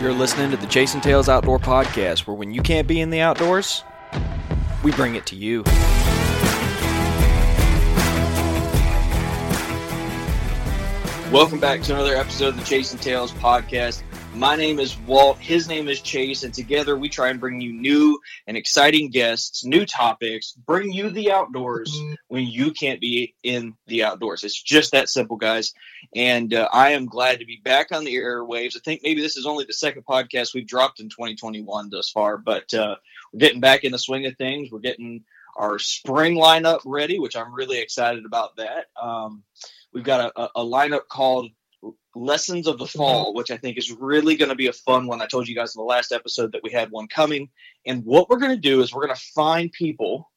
You're listening to the Chasin' Tails Outdoor Podcast, where when you can't be in the outdoors, we bring it to you. Welcome back to another episode of the Chasin' Tails Podcast. My name is Walt, his name is Chase, and together we try and bring you new and exciting guests, new topics, bring you the outdoors when you can't be in the outdoors. It's just that simple, guys, and I am glad to be back on the airwaves. I think maybe this is only the second podcast we've dropped in 2021 thus far, but we're getting back in the swing of things. We're getting our spring lineup ready, which I'm really excited about that. We've got a lineup called Lessons of the Fall, which I think is really going to be a fun one. I told you guys in the last episode that we had one coming. And what we're going to do is we're going to find people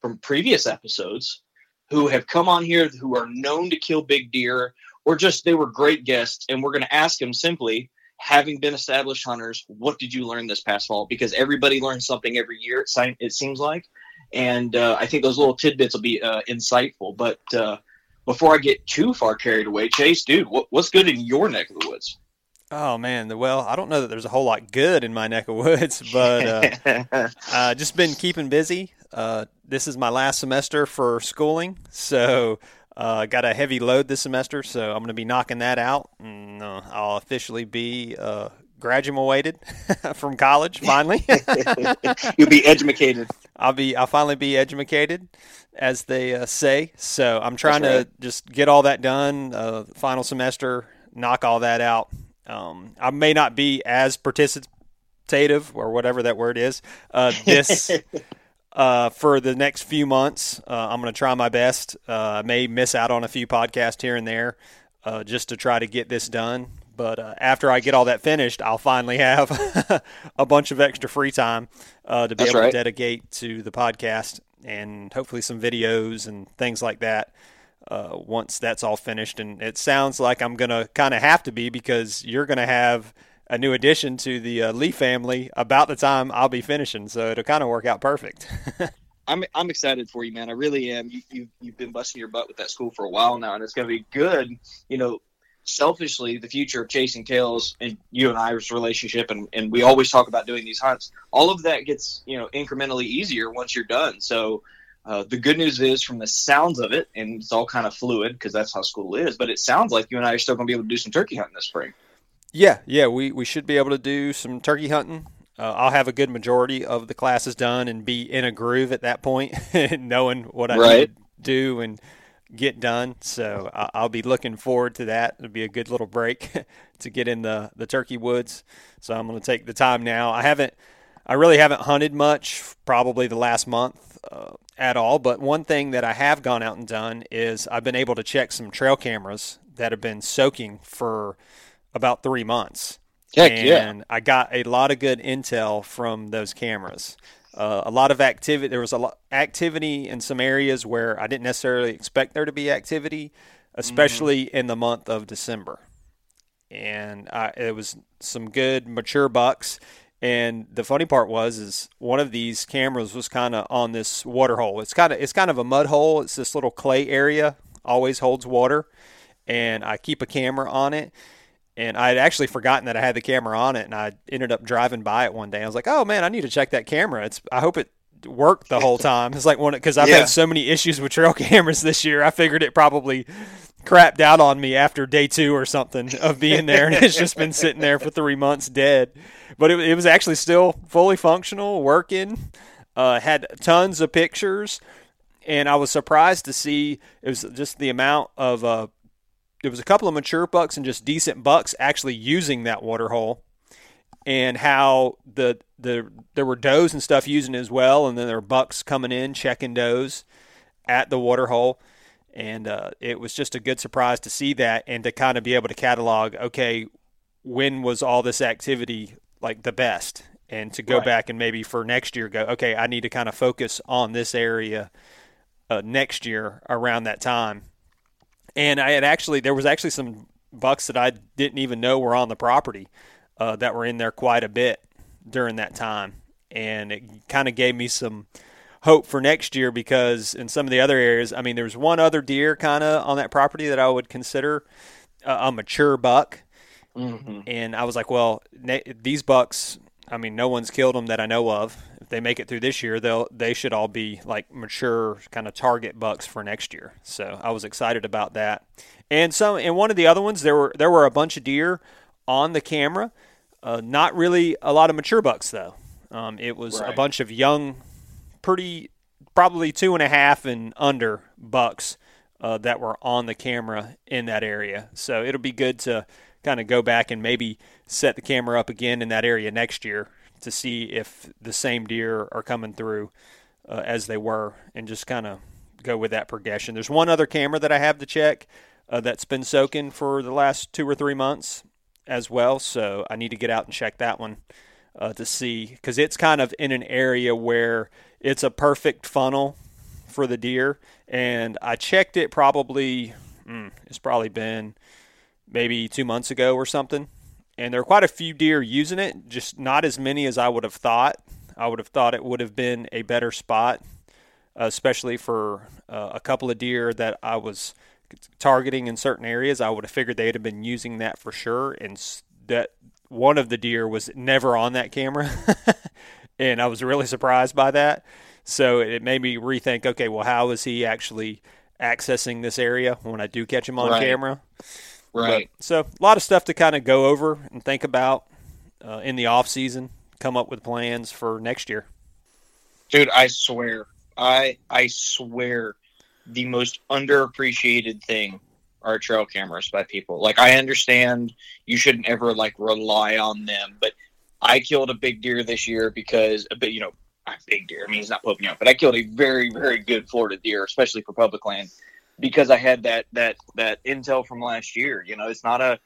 from previous episodes who have come on here who are known to kill big deer, or just they were great guests. And we're going to ask them simply, having been established hunters, what did you learn this past fall? Because everybody learns something every year, it seems like. And I think those little tidbits will be insightful. But before I get too far carried away, Chase, dude, what's good in your neck of the woods? Oh, man. Well, I don't know that there's a whole lot good in my neck of woods, but just been keeping busy. This is my last semester for schooling, so got a heavy load this semester, so I'm going to be knocking that out, and I'll officially be graduated from college, finally. You'll be edumacated. I'll finally be edumacated, as they say. So I'm trying to just get all that done. Final semester, knock all that out. I may not be as participative, or whatever that word is, for the next few months. I'm going to try my best. I may miss out on a few podcasts here and there, just to try to get this done. But after I get all that finished, I'll finally have a bunch of extra free time to be able to dedicate to the podcast and hopefully some videos and things like that once that's all finished. And it sounds like I'm going to kind of have to be, because you're going to have a new addition to the Lee family about the time I'll be finishing. So it'll kind of work out perfect. I'm excited for you, man. I really am. You've been busting your butt with that school for a while now, and it's going to be good, you know. Selfishly, the future of Chasin' Tails and you and I's relationship, and we always talk about doing these hunts, all of that gets, you know, incrementally easier once you're done. So the good news is, from the sounds of it, and it's all kind of fluid because that's how school is, but it sounds like you and I are still going to be able to do some turkey hunting this spring. Yeah, we should be able to do some turkey hunting. I'll have a good majority of the classes done and be in a groove at that point, knowing what I need to do and get done. So I'll be looking forward to that. It'll be a good little break to get in the turkey woods. So I'm going to take the time now. I really haven't hunted much, probably the last month at all. But one thing that I have gone out and done is I've been able to check some trail cameras that have been soaking for about 3 months. And I got a lot of good intel from those cameras. A lot of activity. There was a lot activity in some areas where I didn't necessarily expect there to be activity, especially in the month of December. And it was some good mature bucks. And the funny part is one of these cameras was kind of on this water hole. It's kind of a mud hole. It's this little clay area, always holds water, and I keep a camera on it. And I had actually forgotten that I had the camera on it, and I ended up driving by it one day. I was like, "Oh man, I need to check that camera. I hope it worked the whole time." It's like because I've had so many issues with trail cameras this year. I figured it probably crapped out on me after day two or something of being there, and it's just been sitting there for 3 months dead. But it was actually still fully functional, working, had tons of pictures, and I was surprised to see it was just the amount of there was a couple of mature bucks and just decent bucks actually using that water hole, and how the there were does and stuff using it as well, and then there were bucks coming in checking does at the water hole. And it was just a good surprise to see that and to kind of be able to catalog, okay, when was all this activity like the best? And to go back and maybe for next year go, okay, I need to kind of focus on this area next year around that time. And I had actually, there was actually some bucks that I didn't even know were on the property that were in there quite a bit during that time. And it kind of gave me some hope for next year, because in some of the other areas, I mean, there was one other deer kind of on that property that I would consider a mature buck. Mm-hmm. And I was like, well, these bucks, I mean, no one's killed them that I know of. If they make it through this year, they should all be like mature kind of target bucks for next year. So I was excited about that. And so in one of the other ones, there were a bunch of deer on the camera. Not really a lot of mature bucks though. It was a bunch of young, pretty probably 2.5 and under bucks that were on the camera in that area. So it'll be good to kind of go back and maybe set the camera up again in that area next year to see if the same deer are coming through as they were, and just kind of go with that progression. There's one other camera that I have to check that's been soaking for the last 2 or 3 months as well. So I need to get out and check that one to see, because it's kind of in an area where it's a perfect funnel for the deer. And I checked it probably, it's probably been maybe 2 months ago or something. And there are quite a few deer using it, just not as many as I would have thought. I would have thought it would have been a better spot, especially for a couple of deer that I was targeting in certain areas. I would have figured they'd have been using that for sure. And that one of the deer was never on that camera. And I was really surprised by that. So it made me rethink, okay, well, how is he actually accessing this area when I do catch him on camera? Right. But, so a lot of stuff to kind of go over and think about in the off season, come up with plans for next year. Dude, I swear. I swear the most underappreciated thing are trail cameras by people. Like, I understand you shouldn't ever like rely on them, but I killed a big deer this year because, you know, not big deer, I mean, he's not popping out, but I killed a very, very good Florida deer, especially for public land, because I had that intel from last year. You know, it's not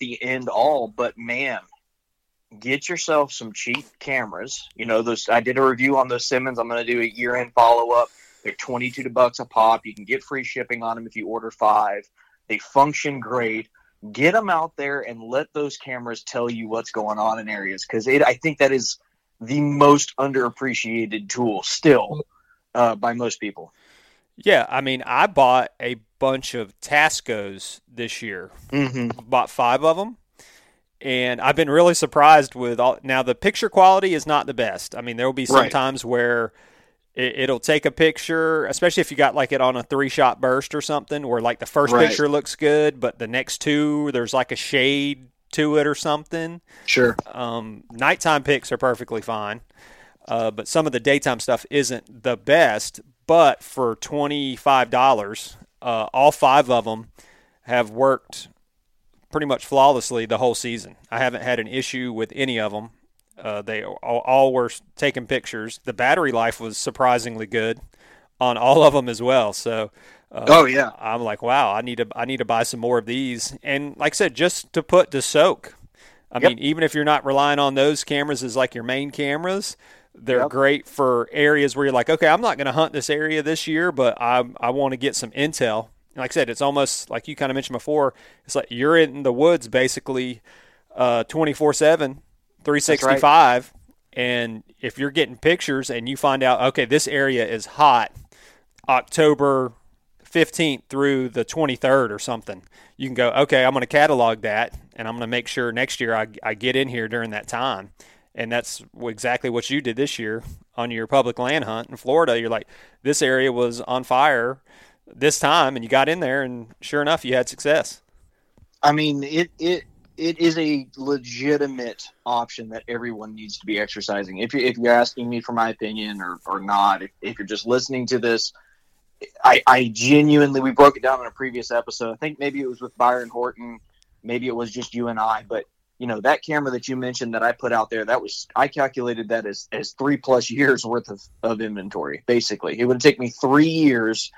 the end all, but man, get yourself some cheap cameras. You know, those, I did a review on those Simmons. I'm going to do a year-end follow-up. They're $22 a pop. You can get free shipping on them if you order 5. They function great. Get them out there and let those cameras tell you what's going on in areas, because I think that is the most underappreciated tool still by most people. Yeah, I mean, I bought a bunch of Tascos this year. Mm-hmm. Bought 5 of them, and I've been really surprised with all. Now, the picture quality is not the best. I mean, there will be some times where it'll take a picture, especially if you got like it on a 3-shot burst or something, where like the first picture looks good, but the next 2, there's like a shade to it or something. Sure. Nighttime pics are perfectly fine, but some of the daytime stuff isn't the best. But for $25, all 5 of them have worked pretty much flawlessly the whole season. I haven't had an issue with any of them. They all were taking pictures. The battery life was surprisingly good on all of them as well. So, I'm like, wow, I need to buy some more of these. And like I said, just to soak. I mean, even if you're not relying on those cameras as like your main cameras, they're great for areas where you're like, okay, I'm not going to hunt this area this year, but I want to get some intel. And like I said, it's almost like you kind of mentioned before. It's like you're in the woods basically, 24/7. 365, and if you're getting pictures and you find out, okay, this area is hot October 15th through the 23rd or something, you can go, okay, I'm going to catalog that, and I'm going to make sure next year I get in here during that time. And that's exactly what you did this year on your public land hunt in Florida. You're like, this area was on fire this time, and you got in there, and sure enough, you had success. I mean, it is a legitimate option that everyone needs to be exercising. If you're asking me for my opinion or not, if you're just listening to this, I genuinely, we broke it down in a previous episode. I think maybe it was with Byron Horton. Maybe it was just you and I, but you know, that camera that you mentioned that I put out there, that was, I calculated that as 3+ years worth of inventory. Basically, it would take me 3 years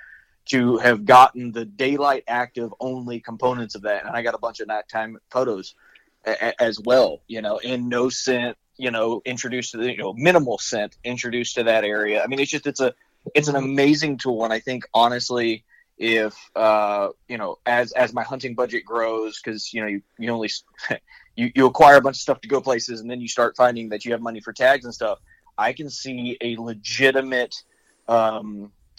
to have gotten the daylight active only components of that. And I got a bunch of nighttime photos as well, you know, in no scent, you know, introduced to the, you know, minimal scent introduced to that area. I mean, it's just, it's an amazing tool. And I think honestly, if, you know, as my hunting budget grows, cause you know, you only, you acquire a bunch of stuff to go places, and then you start finding that you have money for tags and stuff. I can see a legitimate,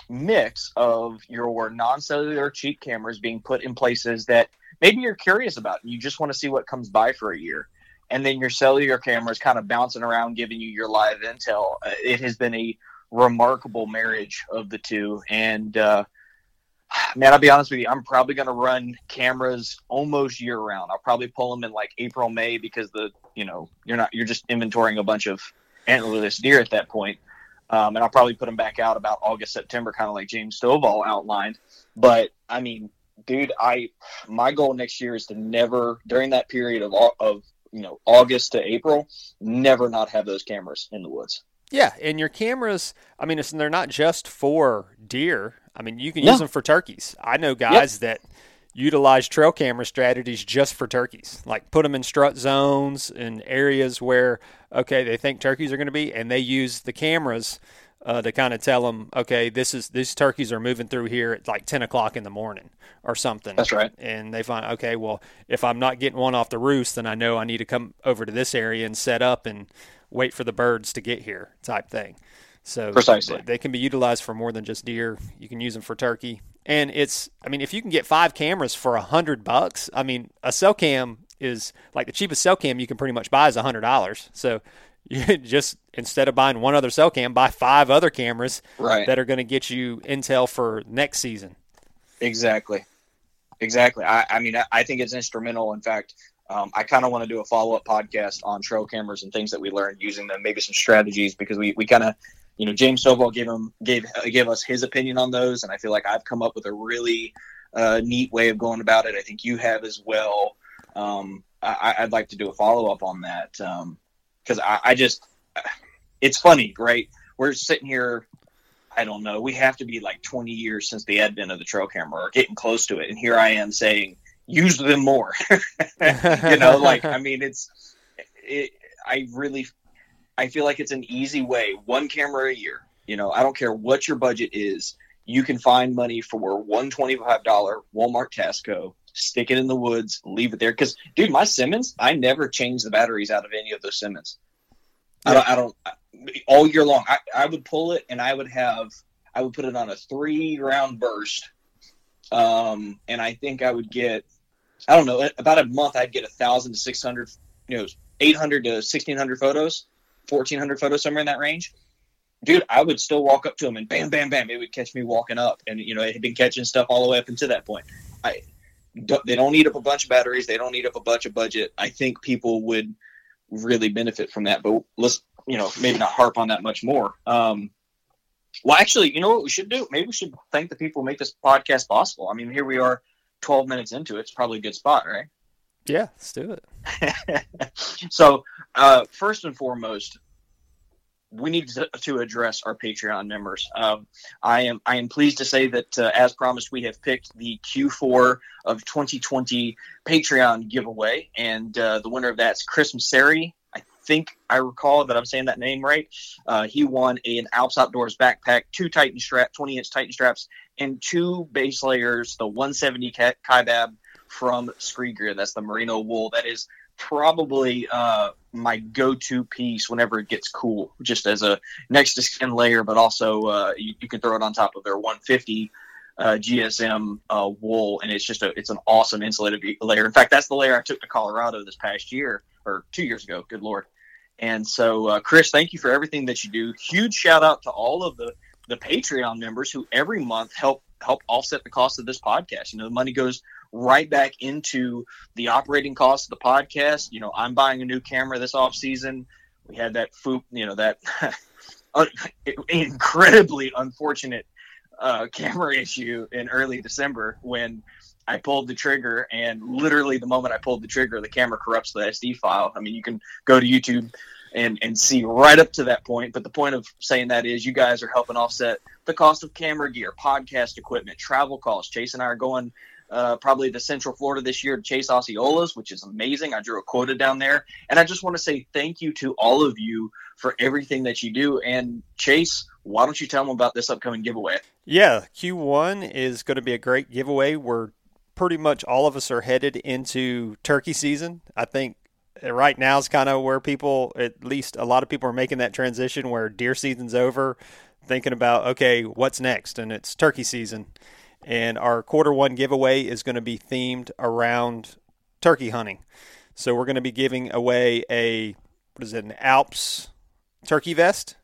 mix of your non-cellular cheap cameras being put in places that maybe you're curious about and you just want to see what comes by for a year, and then your cellular cameras kind of bouncing around giving you your live intel. It has been a remarkable marriage of the two, and man, I'll be honest with you, I'm probably going to run cameras almost year round. I'll probably pull them in like April, May, because the, you know, you're just inventorying a bunch of antlerless deer at that point. And I'll probably put them back out about August, September, kind of like James Stovall outlined. But I mean, dude, my goal next year is to never, during that period of you know, August to April, never not have those cameras in the woods. Yeah, and your cameras, I mean, they're not just for deer. I mean, you can use them for turkeys. I know guys that utilize trail camera strategies just for turkeys, like put them in strut zones and areas where, okay, they think turkeys are going to be, and they use the cameras to kind of tell them, okay, these turkeys are moving through here at like 10 o'clock in the morning or something. That's right. And they find, okay, well, if I'm not getting one off the roost, then I know I need to come over to this area and set up and wait for the birds to get here, type thing. So precisely, they can be utilized for more than just deer. You can use them for turkey. And it's, I mean, if you can get 5 cameras for $100, I mean, a cell cam is like the cheapest cell cam you can pretty much buy is $100. So you just, instead of buying one other cell cam, buy 5 other cameras that are going to get you intel for next season. Exactly. I mean, I think it's instrumental. In fact, I kind of want to do a follow-up podcast on trail cameras and things that we learned using them, maybe some strategies, because we kind of, you know, James Stovall gave us his opinion on those, and I feel like I've come up with a really neat way of going about it. I think you have as well. I'd like to do a follow-up on that, because I just – it's funny, right? We're sitting here, I don't know, we have to be like 20 years since the advent of the trail camera or getting close to it, and here I am saying use them more. You know, like, I mean, I feel like it's an easy way. 1 camera a year. You know, I don't care what your budget is. You can find money for $125 Walmart Tasco, stick it in the woods, leave it there. Because, dude, my Simmons, I never change the batteries out of any of those Simmons. Yeah. I don't all year long. I would pull it, and I would put it on a 3-round burst. And I think I would get, I don't know, about a month I'd get 1,000 to 600, you know, 800 to 1,600 photos. 1,400 photos, somewhere in that range. Dude, I would still walk up to him and bam, bam, bam. It would catch me walking up. And, you know, it had been catching stuff all the way up until that point. They don't eat up a bunch of batteries. They don't eat up a bunch of budget. I think people would really benefit from that. But let's, you know, maybe not harp on that much more. Well, actually, you know what we should do? Maybe we should thank the people who make this podcast possible. I mean, here we are 12 minutes into it. It's probably a good spot, right? Yeah, let's do it. So, first and foremost, we need to address our Patreon members. I am pleased to say that, as promised, we have picked the Q4 of 2020 Patreon giveaway, and the winner of that's Chris Messeri. I think I recall that I'm saying that name right. He won an Alps Outdoors backpack, 2 Titan straps, 20-inch Titan straps, and 2 base layers, the 170 Kaibab from Scree Gear. That's the merino wool. That is probably my go-to piece whenever it gets cool, just as a next to skin layer, but also you can throw it on top of their 150 GSM wool, and it's an awesome insulated layer. In fact, that's the layer I took to Colorado this past year, or 2 years ago, good lord. And so Chris, thank you for everything that you do. Huge shout out to all of the Patreon members who every month help help offset the cost of this podcast. You know, the money goes right back into the operating costs of the podcast. You know, I'm buying a new camera this off season. We had that that incredibly unfortunate camera issue in early December when I pulled the trigger, and literally the moment I pulled the trigger, the camera corrupts the SD file. I mean, you can go to YouTube and see right up to that point. But the point of saying that is you guys are helping offset the cost of camera gear, podcast equipment, travel costs. Chase and I are going probably to Central Florida this year to chase Osceolas, which is amazing. I drew a quota down there. And I just want to say thank you to all of you for everything that you do. And Chase, why don't you tell them about this upcoming giveaway? Yeah, Q1 is going to be a great giveaway. We're pretty much all of us are headed into turkey season. I think right now is kind of where people, at least a lot of people, are making that transition where deer season's over, thinking about, okay, what's next? And it's turkey season. And our quarter one giveaway is going to be themed around turkey hunting. So we're going to be giving away an Alps turkey vest?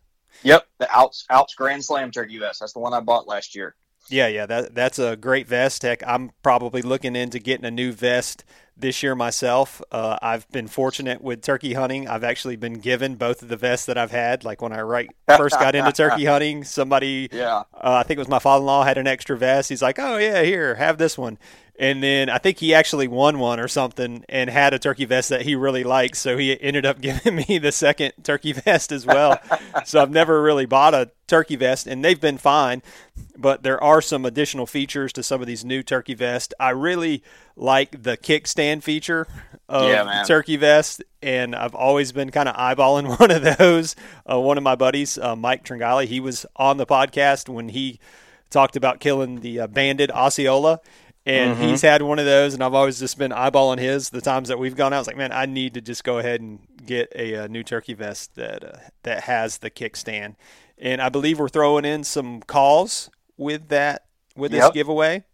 Yep, the Alps Grand Slam turkey vest. That's the one I bought last year. Yeah, that's a great vest. Heck, I'm probably looking into getting a new vest this year myself. I've been fortunate with turkey hunting. I've actually been given both of the vests that I've had. Like when I first got into turkey hunting, somebody, I think it was my father-in-law, had an extra vest. He's like, oh, yeah, here, have this one. And then I think he actually won one or something and had a turkey vest that he really liked. So he ended up giving me the second turkey vest as well. So I've never really bought a turkey vest, and they've been fine. But there are some additional features to some of these new turkey vests. I really like the kickstand feature of turkey vest, and I've always been kind of eyeballing one of those. One of my buddies, Mike Tringali, he was on the podcast when he talked about killing the banded Osceola. And he's had one of those, and I've always just been eyeballing his the times that we've gone out. I was like, man, I need to just go ahead and get a new turkey vest that has the kickstand. And I believe we're throwing in some calls with this giveaway.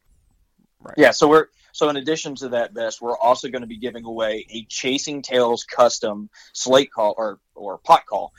Right. Yeah, so in addition to that vest, we're also going to be giving away a Chasin' Tails custom slate call or pot call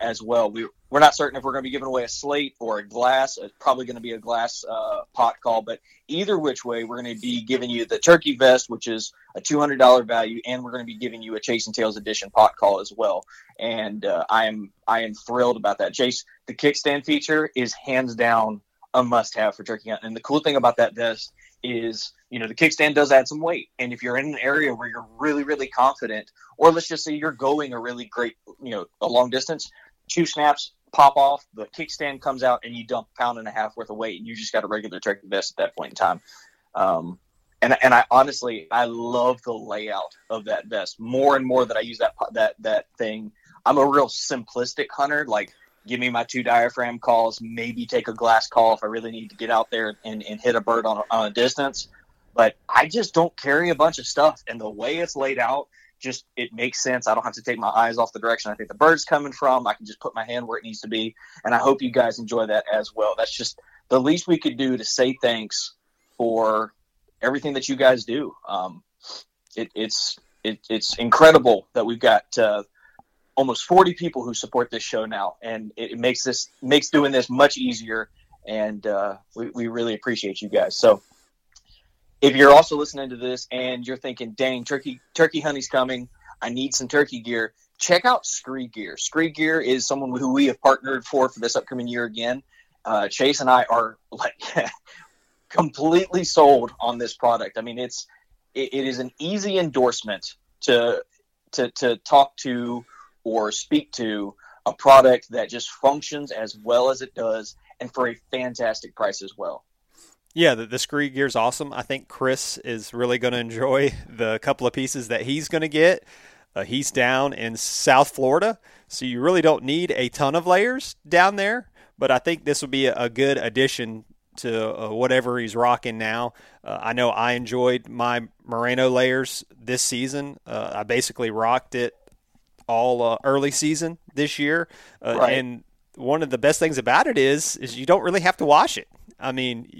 as well. We're not certain if we're going to be giving away a slate or a glass. It's probably going to be a glass pot call, but either which way, we're going to be giving you the turkey vest, which is a $200 value, and we're going to be giving you a Chasin' Tails edition pot call as well. And I am thrilled about that. Chase, the kickstand feature is hands down a must-have for turkey hunting. And the cool thing about that vest is, you know, the kickstand does add some weight. And if you're in an area where you're really, really confident, or let's just say you're going a really great, you know, a long distance, two snaps, pop off, the kickstand comes out, and you dump 1.5 pounds worth of weight, and you just got a regular turkey vest at that point in time. And I honestly, I love the layout of that vest. More and more that I use that thing, I'm a real simplistic hunter. Like, give me my two diaphragm calls, maybe take a glass call if I really need to get out there and hit a bird on a distance. But I just don't carry a bunch of stuff, and the way it's laid out, just it makes sense. I don't have to take my eyes off the direction I think the bird's coming from. I can just put my hand where it needs to be, and I hope you guys enjoy that as well. That's just the least we could do to say thanks for everything that you guys do. It's incredible that we've got almost 40 people who support this show now, and it makes doing this much easier, and we really appreciate you guys. So if you're also listening to this and you're thinking, dang, turkey hunting's coming, I need some turkey gear, check out Scree Gear. Scree Gear is someone who we have partnered for this upcoming year again. Chase and I are like completely sold on this product. I mean, it is an easy endorsement to talk to or speak to a product that just functions as well as it does, and for a fantastic price as well. Yeah, the Scree Gear is awesome. I think Chris is really going to enjoy the couple of pieces that he's going to get. He's down in South Florida, so you really don't need a ton of layers down there. But I think this will be a good addition to whatever he's rocking now. I know I enjoyed my Merino layers this season. I basically rocked it all early season this year. Right. And one of the best things about it is you don't really have to wash it. I mean,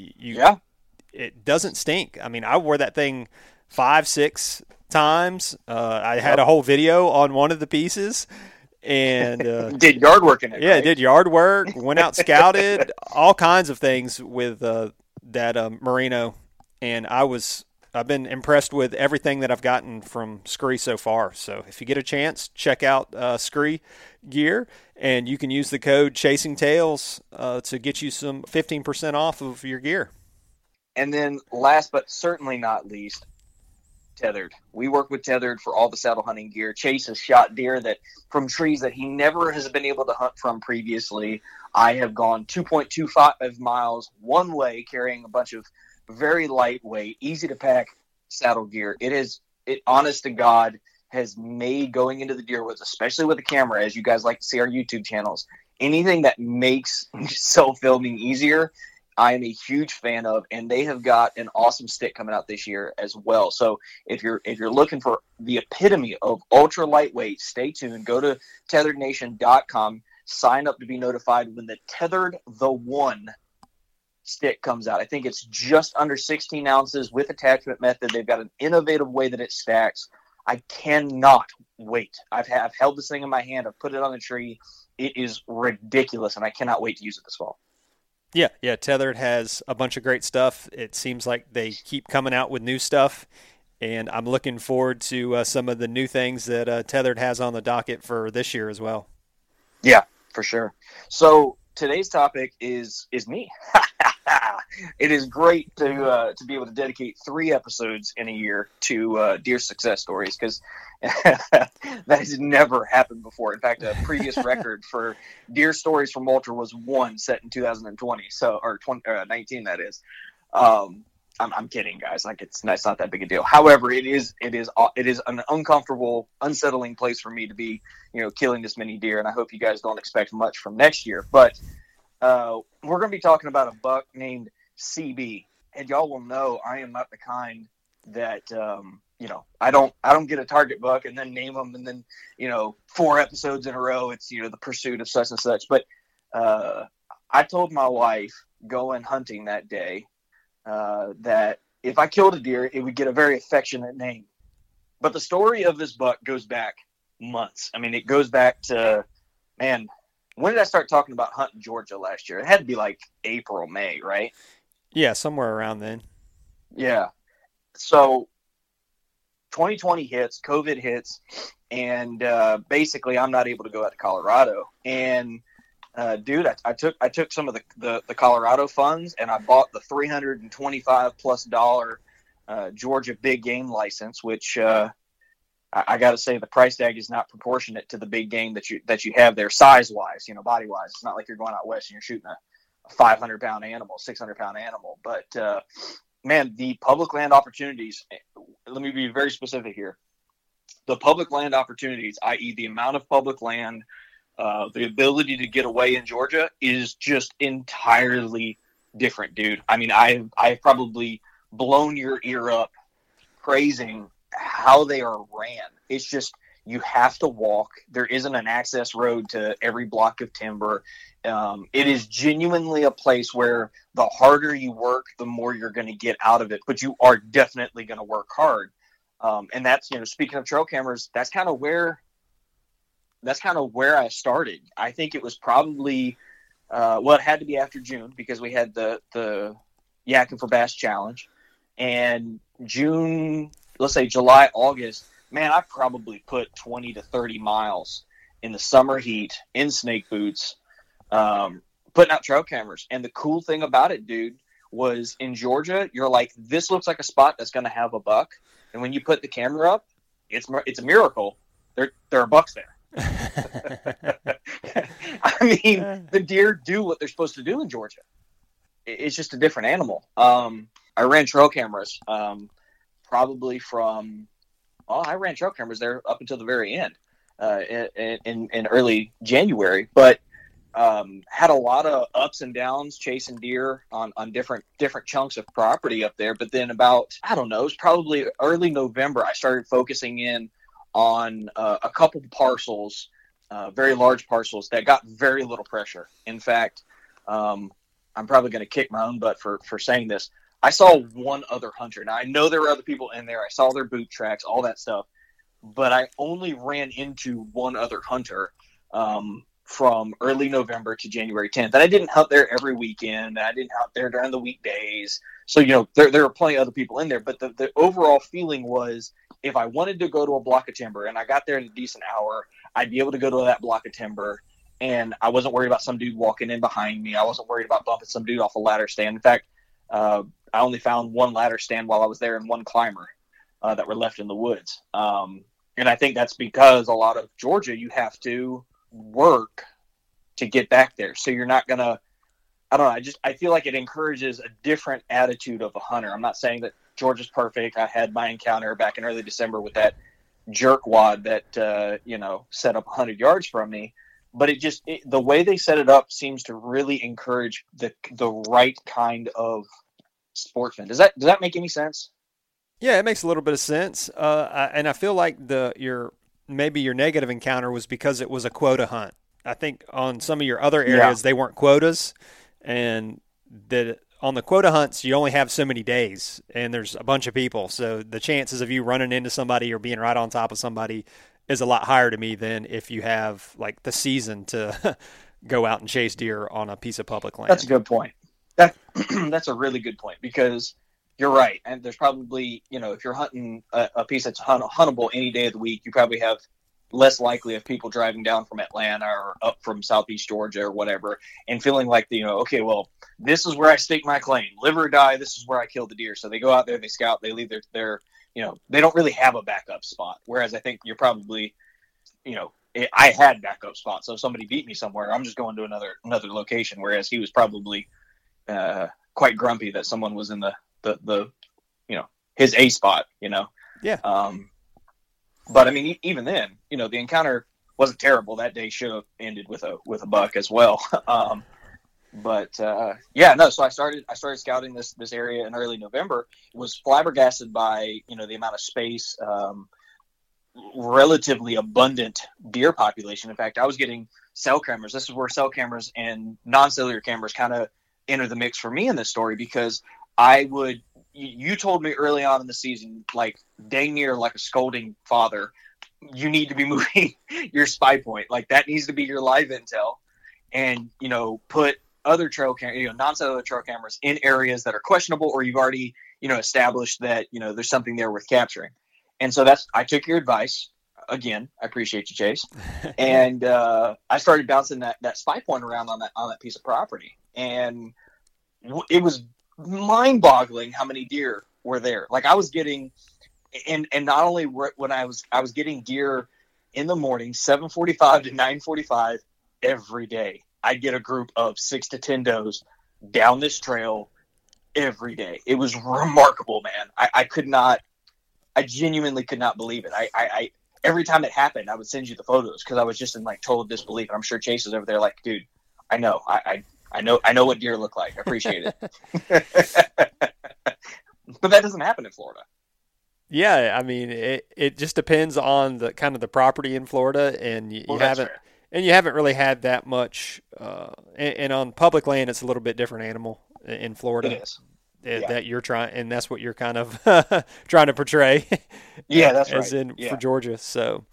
it doesn't stink. I mean, I wore that thing 5-6 times. I had a whole video on one of the pieces, and did yard work in it. Yeah, right? Did yard work, went out, scouted, all kinds of things with that merino, and I've been impressed with everything that I've gotten from Scree so far. So if you get a chance, check out Scree Gear, and you can use the code Chasin' Tails to get you some 15% off of your gear. And then last but certainly not least, Tethered. We work with Tethered for all the saddle hunting gear. Chase has shot deer that from trees that he never has been able to hunt from previously. I have gone 2.25 miles one way carrying a bunch of very lightweight, easy to pack saddle gear. It honest to God has made going into the deer woods, especially with a camera, as you guys like to see our YouTube channels, anything that makes self-filming easier, I am a huge fan of, and they have got an awesome stick coming out this year as well. So if you're looking for the epitome of ultra lightweight, stay tuned. Go to tetherednation.com, sign up to be notified when the Tethered the One stick comes out. I think it's just under 16 ounces with attachment method. They've got an innovative way that it stacks. I cannot wait. I've held this thing in my hand. I've put it on a tree. It is ridiculous, and I cannot wait to use it this fall. Yeah. Tethered has a bunch of great stuff. It seems like they keep coming out with new stuff, and I'm looking forward to some of the new things that Tethered has on the docket for this year as well. Yeah, for sure. So today's topic is me. It is great to be able to dedicate 3 episodes in a year to deer success stories, because that has never happened before. In fact, a previous record for deer stories from Ultra was 1 set in 2020, or 19, that is. I'm kidding, guys. Like, it's not that big a deal. However, it is an uncomfortable, unsettling place for me to be, killing this many deer, and I hope you guys don't expect much from next year, but we're going to be talking about a buck named CB, and y'all will know I am not the kind that, I don't get a target buck and then name them. And then, 4 episodes in a row, it's, the pursuit of such and such. But, I told my wife going hunting that day, that if I killed a deer, it would get a very affectionate name. But the story of this buck goes back months. I mean, it goes back to, man, when did I start talking about hunting Georgia last year? It had to be like April, May, right? Yeah, somewhere around then. Yeah. So 2020 hits, COVID hits, and basically I'm not able to go out to Colorado. And dude, I took some of the Colorado funds, and I bought the $325+ Georgia big game license, which I got to say the price tag is not proportionate to the big game that you have there size wise, body wise. It's not like you're going out west and you're shooting a 500-pound animal, 600-pound animal. But man, the public land opportunities, let me be very specific here. The public land opportunities, i.e. the amount of public land, the ability to get away in Georgia is just entirely different, dude. I mean, I've probably blown your ear up praising how they are ran. It's just, you have to walk. There isn't an access road to every block of timber. It is genuinely a place where the harder you work, the more you're going to get out of it, but you are definitely going to work hard. And that's, speaking of trail cameras, that's kind of where I started. I think it was probably, it had to be after June, because we had the Yakking for Bass Challenge, and June, let's say July, August, man, I probably put 20 to 30 miles in the summer heat in snake boots, putting out trail cameras. And the cool thing about it, dude, was in Georgia, you're like, this looks like a spot that's going to have a buck. And when you put the camera up, it's a miracle. There are bucks there. I mean, the deer do what they're supposed to do in Georgia. It's just a different animal. I ran trail cameras, probably from, I ran trail cameras there up until the very end, in early January, but had a lot of ups and downs chasing deer on different chunks of property up there. But then about, it was probably early November, I started focusing in on a couple parcels, very large parcels that got very little pressure. In fact, I'm probably going to kick my own butt for saying this. I saw one other hunter. Now, I know there were other people in there. I saw their boot tracks, all that stuff. But I only ran into one other hunter from early November to January 10th. And I didn't hunt there every weekend. I didn't hunt there during the weekdays. So, you know, there were plenty of other people in there. But the overall feeling was, if I wanted to go to a block of timber and I got there in a decent hour, I'd be able to go to that block of timber. And I wasn't worried about some dude walking in behind me. I wasn't worried about bumping some dude off a ladder stand. In fact, I only found one ladder stand while I was there and one climber that were left in the woods. And I think that's because a lot of Georgia, you have to work to get back there. So you're not going to, I don't know. I feel like it encourages a different attitude of a hunter. I'm not saying that Georgia's perfect. I had my encounter back in early December with that jerkwad that, set up 100 yards from me. But it just, the way they set it up seems to really encourage the right kind of sportsman. Does that make any sense? Yeah, it makes a little bit of sense. And I feel like your negative encounter was because it was a quota hunt. I think on some of your other areas, they weren't quotas, and that on the quota hunts, you only have so many days and there's a bunch of people. So the chances of you running into somebody or being right on top of somebody is a lot higher to me than if you have like the season to go out and chase deer on a piece of public land. That's a good point. That's a really good point, because you're right. And there's probably, if you're hunting a piece that's huntable any day of the week, you probably have less likely of people driving down from Atlanta or up from Southeast Georgia or whatever, and feeling like, okay, well, this is where I stake my claim, live or die. This is where I kill the deer. So they go out there, they scout, they leave their they don't really have a backup spot. Whereas I think you're probably, I had backup spots. So if somebody beat me somewhere, I'm just going to another location. Whereas he was probably quite grumpy that someone was in the his A spot, Yeah. But I mean, even then, the encounter wasn't terrible. That day should have ended with a buck as well. So I started scouting this area in early November. Was flabbergasted by, the amount of space, relatively abundant deer population. In fact, I was getting cell cameras. This is where cell cameras and non-cellular cameras kind of enter the mix for me in this story, because you told me early on in the season, like dang near like a scolding father, you need to be moving your spy point. Like that needs to be your live intel, and, put other trail cameras, non-cellular trail cameras in areas that are questionable, or you've already, established that, there's something there worth capturing. And so I took your advice again. I appreciate you, Chase. And, I started bouncing that spy point around on that piece of property. And it was mind boggling how many deer were there. Like I was getting, and not only when I was getting deer in the morning, 7:45 to 9:45 every day. I'd get a group of 6 to 10 does down this trail every day. It was remarkable, man. I genuinely could not believe it. I every time it happened, I would send you the photos, because I was just in like total disbelief. And I'm sure Chase is over there like, dude, I know. I know what deer look like. I appreciate it. But that doesn't happen in Florida. Yeah, I mean, it just depends on the kind of the property in Florida, and you haven't really had that much. And on public land, it's a little bit different animal in Florida. It is. That you're trying, and that's what you're kind of trying to portray. Yeah, that's right. As in for Georgia, so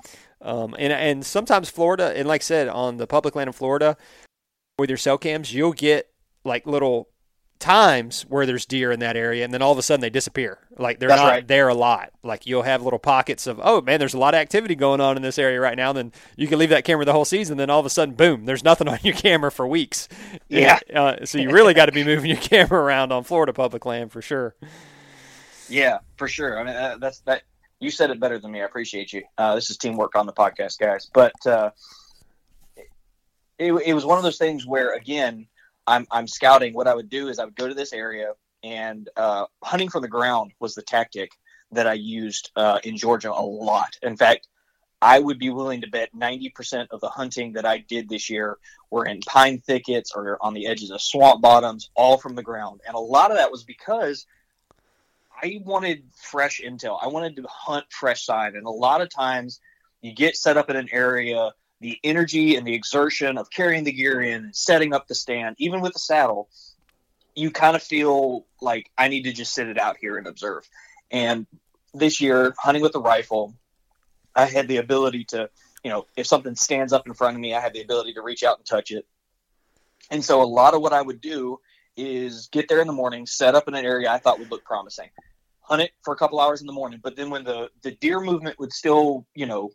and sometimes Florida, and like I said, on the public land in Florida, with your cell cams, you'll get like little times where there's deer in that area, and then all of a sudden they disappear. Like they're there a lot. Like you'll have little pockets of, oh man, there's a lot of activity going on in this area right now. And then you can leave that camera the whole season. Then all of a sudden, boom, there's nothing on your camera for weeks. Yeah. So you really got to be moving your camera around on Florida public land for sure. Yeah, for sure. I mean, that's you said it better than me. I appreciate you. This is teamwork on the podcast, guys. But it was one of those things where, again, I'm scouting. What I would do is I would go to this area, and hunting from the ground was the tactic that I used in Georgia a lot. In fact, I would be willing to bet 90% of the hunting that I did this year were in pine thickets or on the edges of swamp bottoms, all from the ground. And a lot of that was because I wanted fresh intel. I wanted to hunt fresh side. And a lot of times you get set up in an area, the energy and the exertion of carrying the gear in and setting up the stand, even with the saddle, you kind of feel like I need to just sit it out here and observe. And this year, hunting with the rifle, I had the ability to if something stands up in front of me, I have the ability to reach out and touch it. And so a lot of what I would do is get there in the morning, set up in an area I thought would look promising, hunt it for a couple hours in the morning. But then when the deer movement would still,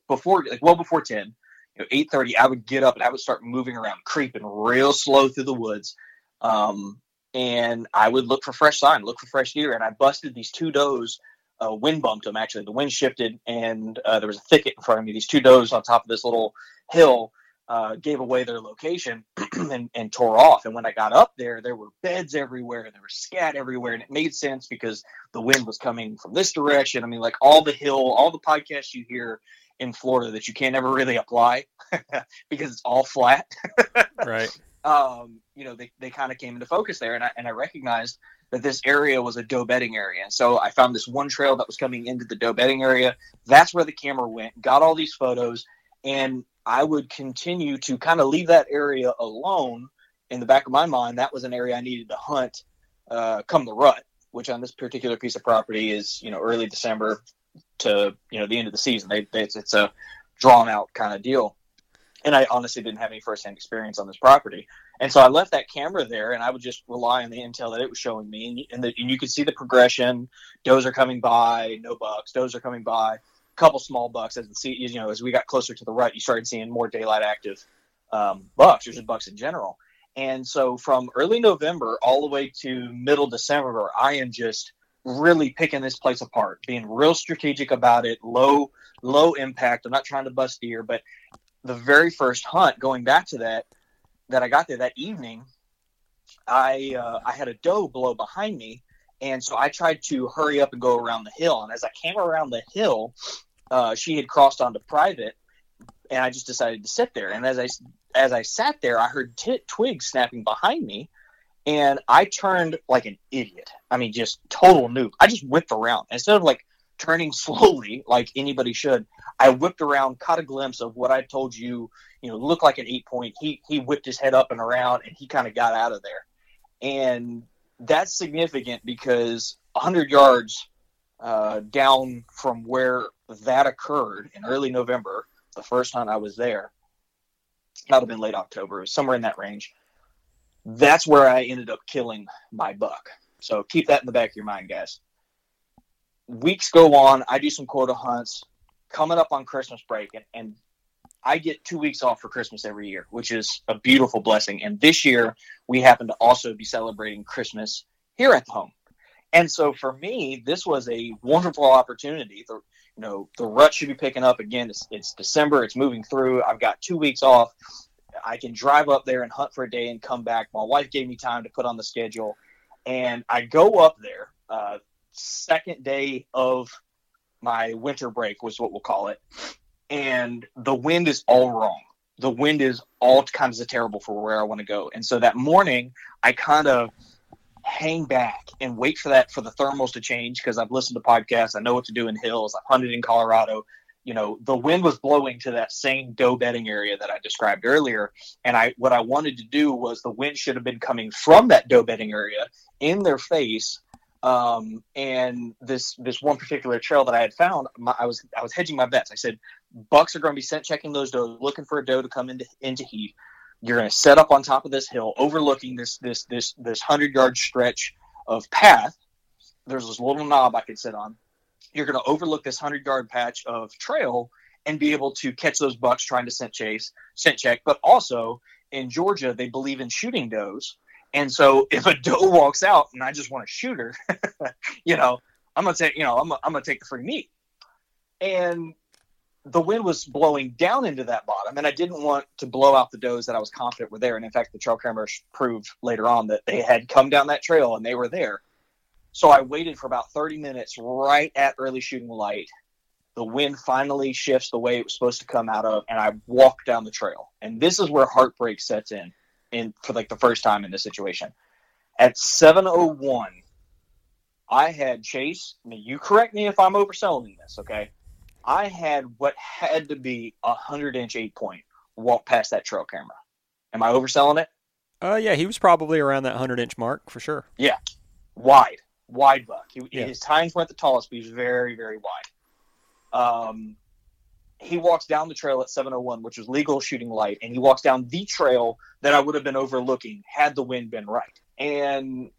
before 10, 8:30, I would get up and I would start moving around, creeping real slow through the woods. And I would look for fresh sign, look for fresh deer. And I busted these two does, wind bumped them. Actually, the wind shifted and there was a thicket in front of me. These two does on top of this little hill gave away their location and tore off. And when I got up there, there were beds everywhere and there was scat everywhere. And it made sense because the wind was coming from this direction. I mean, like all the podcasts you hear in Florida that you can't ever really apply because it's all flat. Right. They kind of came into focus there, and I recognized that this area was a doe bedding area. And so I found this one trail that was coming into the doe bedding area. That's where the camera went, got all these photos, and I would continue to kind of leave that area alone. In the back of my mind, that was an area I needed to hunt come the rut, which on this particular piece of property is, early December to, the end of the season. It's a drawn out kind of deal. And I honestly didn't have any firsthand experience on this property. And so I left that camera there, and I would just rely on the intel that it was showing me. And you could see the progression. Does are coming by, no bucks. Does are coming by, a couple small bucks. As we got closer to the rut, you started seeing more daylight active bucks, or just bucks in general. And so from early November all the way to middle December, I am just really picking this place apart, being real strategic about it, low impact. I'm not trying to bust deer, but the very first hunt, going back to that I got there that evening, I had a doe blow behind me. And so I tried to hurry up and go around the hill. And as I came around the hill, she had crossed onto private, and I just decided to sit there. And as I sat there, I heard twigs snapping behind me, and I turned like an idiot. I mean, just total noob. I just whipped around. Instead of turning slowly like anybody should, I whipped around, caught a glimpse of what I told you, looked like an 8-point. He whipped his head up and around, and he kind of got out of there. And that's significant because 100 yards down from where that occurred in early November, the first hunt I was there, that would have been late October, somewhere in that range, that's where I ended up killing my buck. So keep that in the back of your mind, guys. Weeks go on, I do some quota hunts coming up on Christmas break, and I get 2 weeks off for Christmas every year, which is a beautiful blessing. And this year, we happen to also be celebrating Christmas here at the home. And so for me, this was a wonderful opportunity. The rut should be picking up again. It's December. It's moving through. I've got 2 weeks off. I can drive up there and hunt for a day and come back. My wife gave me time to put on the schedule, and I go up there. Second day of my winter break was what we'll call it, and the wind is all wrong. The wind is all kinds of terrible for where I want to go. And so that morning, I kind of hang back and wait for the thermals to change, because I've listened to podcasts, I know what to do in hills, I've hunted in Colorado. The wind was blowing to that same doe bedding area that I described earlier, and what I wanted to do was, the wind should have been coming from that doe bedding area in their face. And this one particular trail that I had found, I was hedging my bets. I said, bucks are going to be scent checking those does, looking for a doe to come into heat. You're going to set up on top of this hill, overlooking this 100-yard stretch of path. There's this little knob I could sit on. You're going to overlook this 100-yard patch of trail and be able to catch those bucks trying to scent check. But also in Georgia, they believe in shooting does. And so if a doe walks out and I just want to shoot her, I'm going to take the free meat. And the wind was blowing down into that bottom, and I didn't want to blow out the does that I was confident were there. And in fact, the trail cameras proved later on that they had come down that trail and they were there. So I waited for about 30 minutes right at early shooting light. The wind finally shifts the way it was supposed to come out of, and I walked down the trail. And this is where heartbreak sets in. For the first time in this situation, at 7:01, I had Chase. Now you correct me if I'm overselling this, okay? I had what had to be 100-inch 8-point walk past that trail camera. Am I overselling it? Yeah, he was probably around that 100-inch mark for sure. Yeah, wide buck. His tines weren't the tallest, but he was very, very wide. he walks down the trail at 701, which was legal shooting light, and he walks down the trail that I would have been overlooking had the wind been right. And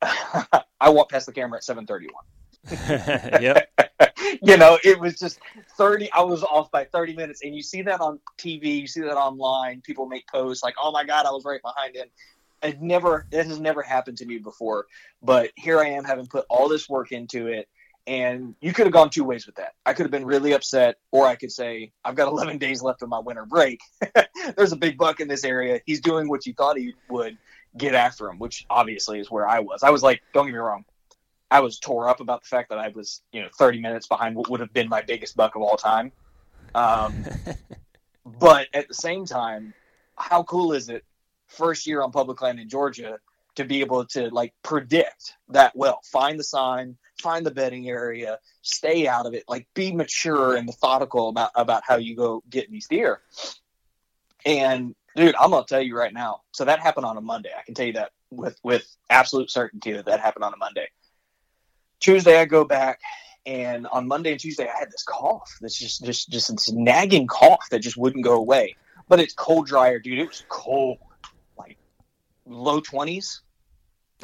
I walked past the camera at 731. Yep. You know, it was just 30. I was off by 30 minutes. And you see that on TV, you see that online. People make posts like, oh my God, I was right behind him. This has never happened to me before. But here I am, having put all this work into it. And you could have gone two ways with that. I could have been really upset, or I could say, I've got 11 days left of my winter break. There's a big buck in this area. He's doing what you thought he would. Get after him, which obviously is where I was. I was like, don't get me wrong, I was tore up about the fact that I was, 30 minutes behind what would have been my biggest buck of all time. But at the same time, how cool is it, first year on public land in Georgia, to be able to predict that well, find the sign, find the bedding area, stay out of it, be mature and methodical about how you go get these deer. And dude, I'm going to tell you right now. So that happened on a Monday. I can tell you that with absolute certainty that happened on a Monday. Tuesday, I go back, and on Monday and Tuesday, I had this cough. That's just this nagging cough that just wouldn't go away. But it's cold, drier, dude. It was cold, low 20s,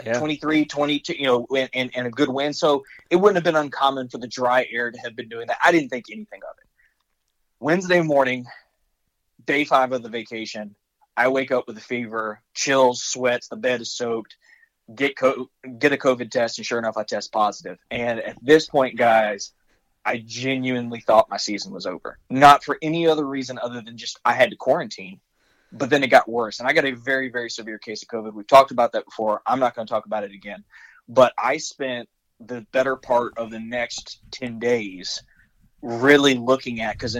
23, 22, and a good wind. So it wouldn't have been uncommon for the dry air to have been doing that. I didn't think anything of it. Wednesday morning, day 5 of the vacation, I wake up with a fever, chills, sweats, the bed is soaked, get a COVID test, and sure enough, I test positive. And at this point, guys, I genuinely thought my season was over. Not for any other reason other than just I had to quarantine, but then it got worse. And I got a very, very severe case of COVID. We've talked about that before. I'm not going to talk about it again. But I spent the better part of the next 10 days really looking at, because,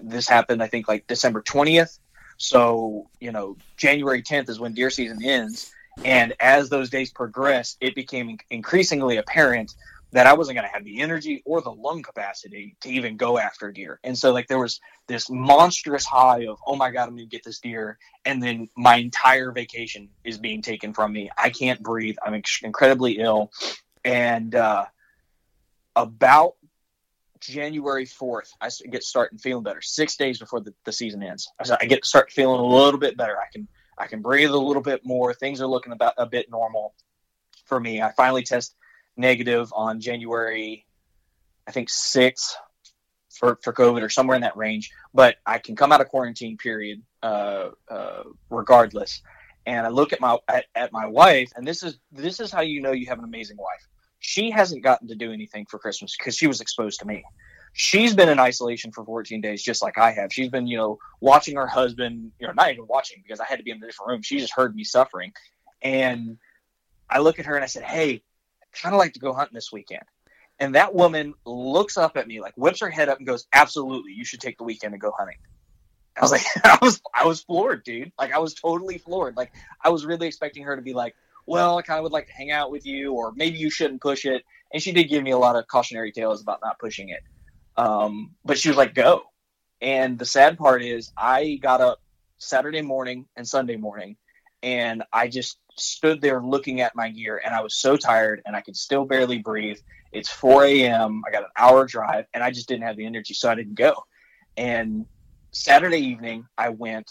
this happened, I think, December 20th. So, January 10th is when deer season ends. And as those days progressed, it became increasingly apparent that I wasn't going to have the energy or the lung capacity to even go after deer. And so, there was this monstrous high of, oh, my God, I'm going to get this deer. And then my entire vacation is being taken from me. I can't breathe. I'm incredibly ill. And about January 4th, I get starting feeling better. 6 days before the season ends, I get to start feeling a little bit better. I can breathe a little bit more. Things are looking about a bit normal for me. I finally test negative on January, I think 6th for COVID or somewhere in that range. But I can come out of quarantine period regardless. And I look at my wife, and this is how you know you have an amazing wife. She hasn't gotten to do anything for Christmas because she was exposed to me. She's been in isolation for 14 days, just like I have. She's been, watching her husband, not even watching because I had to be in a different room. She just heard me suffering. And I look at her and I said, hey, I'd kind of like to go hunting this weekend. And that woman looks up at me, whips her head up and goes, absolutely, you should take the weekend and go hunting. I was like, I was floored, dude. I was totally floored. I was really expecting her to be like, well, I kind of would like to hang out with you, or maybe you shouldn't push it. And she did give me a lot of cautionary tales about not pushing it. But she was like, go. And the sad part is I got up Saturday morning and Sunday morning, and I just stood there looking at my gear, and I was so tired, and I could still barely breathe. It's 4 a.m. I got an hour drive, and I just didn't have the energy, so I didn't go. And Saturday evening I went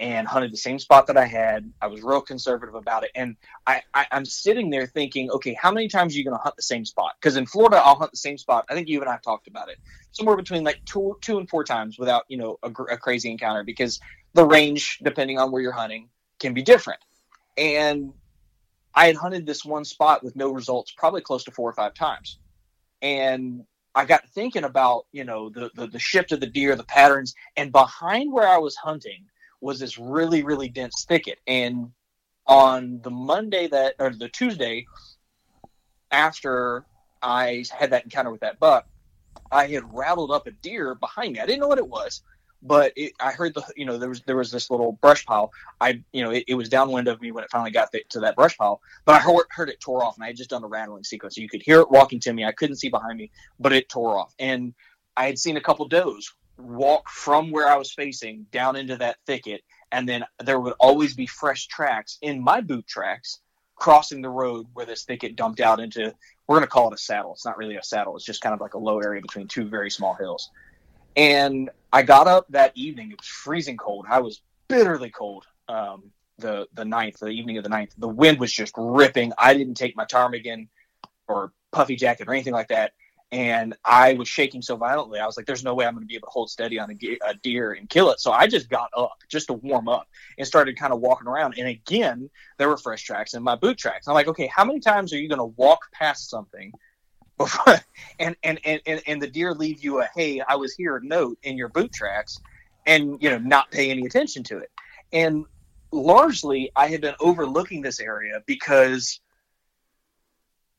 and hunted the same spot that I had. I was real conservative about it. And I'm sitting there thinking, okay, how many times are you going to hunt the same spot? Because in Florida, I'll hunt the same spot. I think you and I talked about it. Somewhere between two and four times without, a crazy encounter, because the range, depending on where you're hunting, can be different. And I had hunted this one spot with no results probably close to 4 or 5 times. And I got thinking about, the shift of the deer, the patterns. And behind where I was hunting was this really, really dense thicket. And on the Tuesday after I had that encounter with that buck, I had rattled up a deer behind me. I didn't know what it was, but I heard there was this little brush pile. It was downwind of me when it finally got to that brush pile, but I heard it tore off, and I had just done a rattling sequence. So you could hear it walking to me. I couldn't see behind me, but it tore off. And I had seen a couple does walk from where I was facing down into that thicket, and then there would always be fresh tracks in my boot tracks crossing the road where this thicket dumped out into, we're going to call it a saddle. It's not really a saddle. It's just kind of like a low area between two very small hills. And I got up that evening. It was freezing cold. I was bitterly cold. The ninth, the evening of the 9th, the wind was just ripping. I didn't take my ptarmigan or puffy jacket or anything like that. And I was shaking so violently. I was like, there's no way I'm going to be able to hold steady on a deer and kill it. So I just got up just to warm up and started kind of walking around. And again, there were fresh tracks in my boot tracks. And I'm like, okay, how many times are you going to walk past something before and the deer leave you a, hey, I was here note in your boot tracks and, you know, not pay any attention to it. And largely I had been overlooking this area because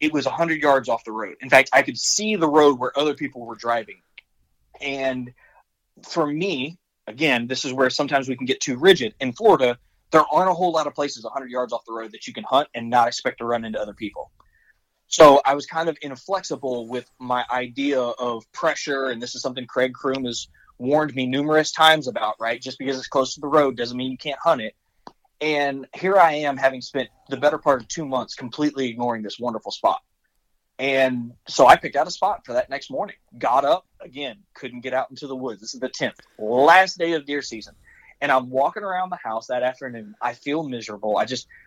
it was 100 yards off the road. In fact, I could see the road where other people were driving. And for me, again, this is where sometimes we can get too rigid. In Florida, there aren't a whole lot of places 100 yards off the road that you can hunt and not expect to run into other people. So I was kind of inflexible with my idea of pressure, and this is something Craig Croom has warned me numerous times about, right? Just because it's close to the road doesn't mean you can't hunt it. And here I am, having spent the better part of 2 months completely ignoring this wonderful spot. And so I picked out a spot for that next morning. Got up, again, couldn't get out into the woods. This is the 10th, last day of deer season. And I'm walking around the house that afternoon. I feel miserable.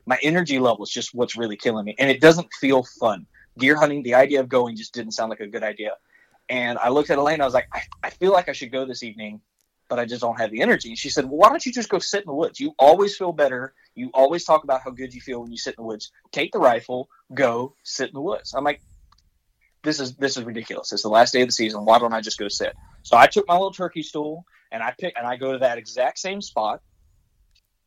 My energy level is just what's really killing me. And it doesn't feel fun. Deer hunting, the idea of going just didn't sound like a good idea. And I looked at Elaine. I was like, I feel like I should go this evening, but I just don't have the energy. And she said, well, why don't you just go sit in the woods? You always feel better. You always talk about how good you feel when you sit in the woods. Take the rifle, go sit in the woods. I'm like, this is ridiculous. It's the last day of the season. Why don't I just go sit? So I took my little turkey stool and I go to that exact same spot,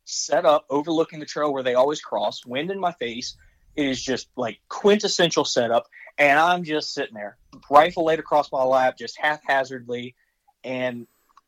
set up overlooking the trail where they always cross, wind in my face. It is just like quintessential setup. And I'm just sitting there, rifle laid across my lap, just haphazardly. And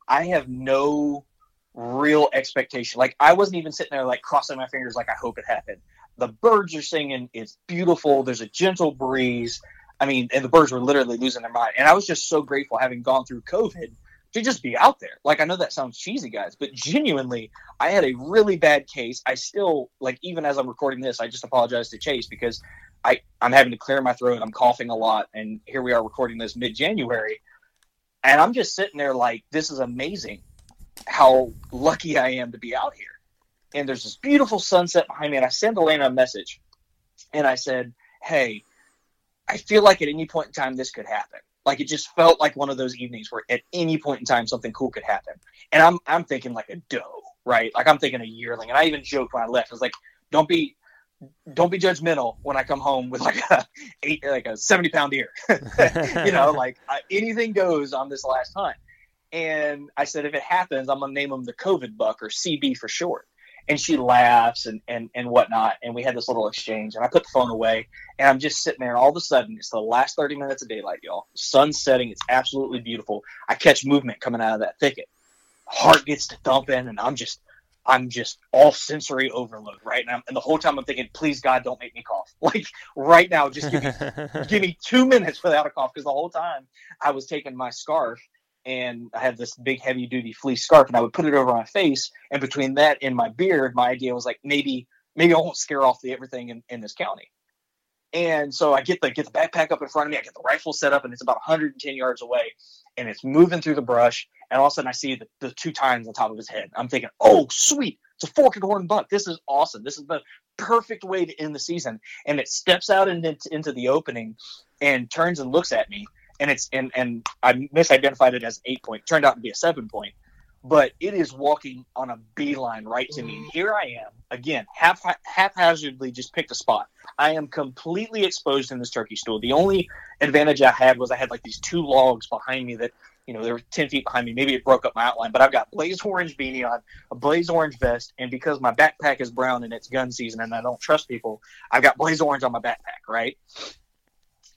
I have no real expectation. Like, I wasn't even sitting there, like, crossing my fingers like I hope it happened. The birds are singing. It's beautiful. There's a gentle breeze. I mean, and the birds were literally losing their mind. And I was just so grateful, having gone through COVID, to just be out there. Like, I know that sounds cheesy, guys, but genuinely, I had a really bad case. I still, like, even as I'm recording this, I just apologize to Chase because I'm having to clear my throat. I'm coughing a lot. And here we are recording this mid-January. And I'm just sitting there like, this is amazing how lucky I am to be out here. And there's this beautiful sunset behind me. And I sent Elena a message. And I said, hey, I feel like at any point in time this could happen. Like, it just felt like one of those evenings where at any point in time something cool could happen. And I'm thinking like a doe, right? Like, I'm thinking a yearling. And I even joked when I left. I was like, don't be judgmental when I come home with like a 70-pound deer, you know, like anything goes on this last hunt. And I said, if it happens, I'm going to name him the COVID buck, or CB for short. And she laughs and whatnot. And we had this little exchange, and I put the phone away, and I'm just sitting there. And all of a sudden, it's the last 30 minutes of daylight, y'all. Sun's setting. It's absolutely beautiful. I catch movement coming out of that thicket. Heart gets to thumping, and I'm just all sensory overload, right? And the whole time I'm thinking, please, God, don't make me cough. Like, right now, just give me 2 minutes without a cough, because the whole time I was taking my scarf, and I had this big, heavy-duty fleece scarf, and I would put it over my face, and between that and my beard, my idea was like, maybe I won't scare off everything in this county. And so I get the backpack up in front of me, I get the rifle set up, and it's about 110 yards away, and it's moving through the brush, and all of a sudden I see the two tines on top of his head. I'm thinking, oh, sweet, it's a forked horn buck. This is awesome. This is the perfect way to end the season. And it steps out into the opening and turns and looks at me, and I misidentified it as an 8-point. Turned out to be a 7-point. But it is walking on a beeline right to me. And here I am, again, haphazardly just picked a spot. I am completely exposed in this turkey stool. The only advantage I had was I had like these two logs behind me that, you know, they were 10 feet behind me. Maybe it broke up my outline, but I've got blaze orange beanie on, a blaze orange vest, and because my backpack is brown and it's gun season and I don't trust people, I've got blaze orange on my backpack, right?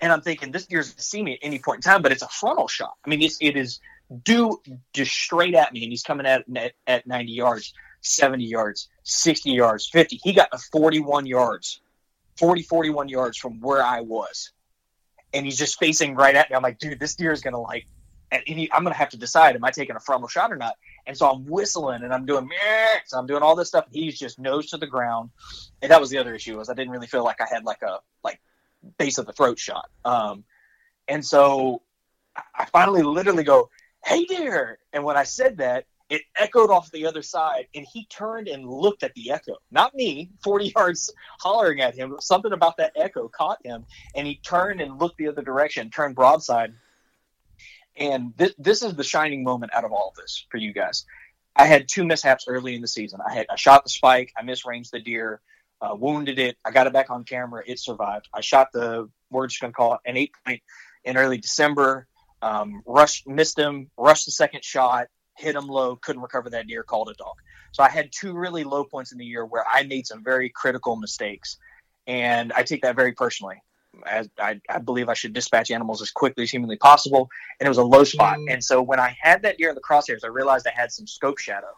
And I'm thinking, this deer's going to see me at any point in time, but it's a frontal shot. I mean, it is – just straight at me, and he's coming at 90 yards, 70 yards, 60 yards, 50. He got to 41 yards from where I was, and he's just facing right at me. I'm like, dude, this deer is going to like I'm going to have to decide, am I taking a frontal shot or not? And so I'm whistling, and I'm doing all this stuff, and he's just nose to the ground. And that was the other issue, was I didn't really feel like I had like a base of the throat shot. And so I finally literally go, hey there. And when I said that, it echoed off the other side, and he turned and looked at the echo. Not me, 40 yards hollering at him. Something about that echo caught him, and he turned and looked the other direction, turned broadside. And this is the shining moment out of all of this for you guys. I had two mishaps early in the season. I shot the spike. I misranged the deer, wounded it. I got it back on camera. It survived. I shot the, we're just going to call it an 8-point in early December. Missed him, rushed the second shot, hit him low, couldn't recover that deer, called a dog. So I had two really low points in the year where I made some very critical mistakes. And I take that very personally. As I believe I should dispatch animals as quickly as humanly possible, and it was a low spot. And so when I had that deer in the crosshairs, I realized I had some scope shadow,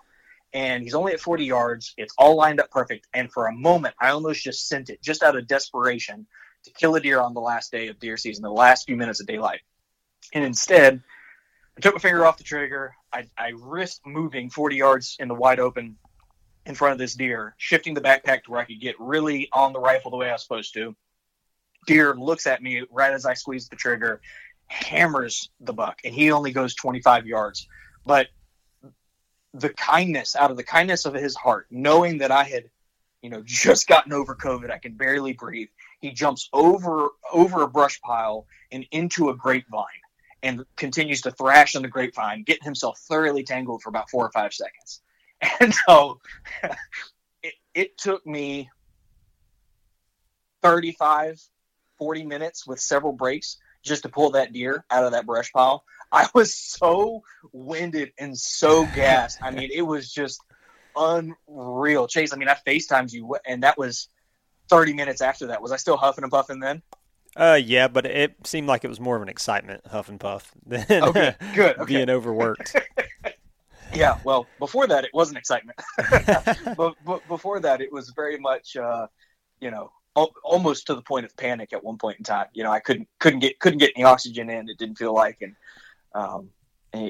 and he's only at 40 yards. It's all lined up perfect, and for a moment, I almost just sent it, just out of desperation, to kill a deer on the last day of deer season, the last few minutes of daylight. And instead, I took my finger off the trigger. I risked moving 40 yards in the wide open in front of this deer, shifting the backpack to where I could get really on the rifle the way I was supposed to. Deer looks at me right as I squeeze the trigger, hammers the buck, and he only goes 25 yards. But the kindness, out of the kindness of his heart, knowing that I had, just gotten over COVID, I can barely breathe, he jumps over a brush pile and into a grapevine and continues to thrash on the grapevine, getting himself thoroughly tangled for about 4 or 5 seconds. And so it took me 35-40 minutes with several breaks just to pull that deer out of that brush pile. I was so winded and so gassed. I mean, it was just unreal. Chase, I mean, I FaceTimed you, and that was 30 minutes after that. Was I still huffing and puffing then? Yeah, but it seemed like it was more of an excitement huff and puff than okay, good, okay. Being overworked. Yeah, well, before that, it wasn't excitement. but before that, it was very much, almost to the point of panic at one point in time. I couldn't get any oxygen in. It didn't feel like, and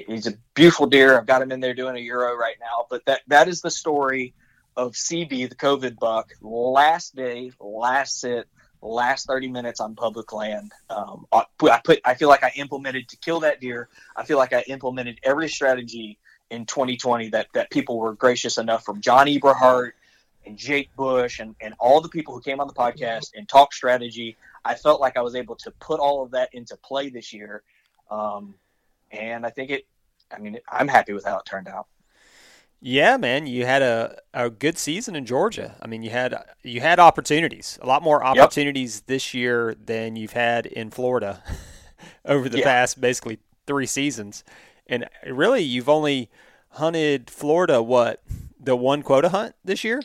he's a beautiful deer. I've got him in there doing a Euro right now, but that is the story of CB, the COVID buck, last day, last sit, last 30 minutes on public land. I feel like I implemented to kill that deer. I feel like I implemented every strategy in 2020 that people were gracious enough, from John Eberhart and Jake Bush and all the people who came on the podcast and talked strategy. I felt like I was able to put all of that into play this year. And I think I'm happy with how it turned out. Yeah, man, you had a good season in Georgia. I mean, you had opportunities, a lot more opportunities this year than you've had in Florida over the past basically 3 seasons. And really, you've only hunted Florida, what, the one quota hunt this year?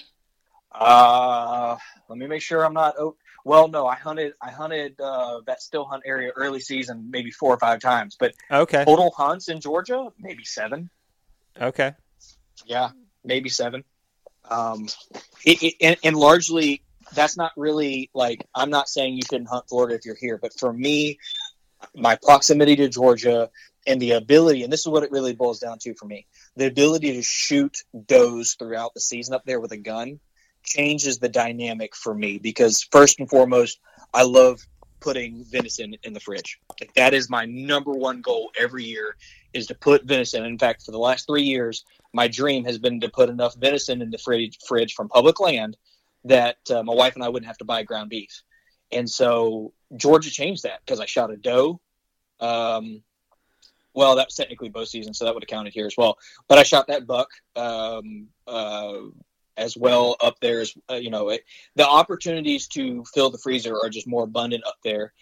Let me make sure I'm not. Oh, well, no, I hunted that still hunt area early season maybe 4 or 5 times, but okay. Total hunts in Georgia, maybe 7. Okay. Yeah, maybe 7. And largely that's not really like, I'm not saying you shouldn't hunt Florida if you're here, but for me, my proximity to Georgia and the ability, and this is what it really boils down to for me, the ability to shoot does throughout the season up there with a gun changes the dynamic for me, because first and foremost, I love putting venison in the fridge. That is my number one goal every year, is to put venison. In fact, for the last 3 years, my dream has been to put enough venison in the fridge from public land that my wife and I wouldn't have to buy ground beef. And so Georgia changed that because I shot a doe. Well, that was technically bow season, so that would have counted here as well. But I shot that buck as well up there. As the opportunities to fill the freezer are just more abundant up there.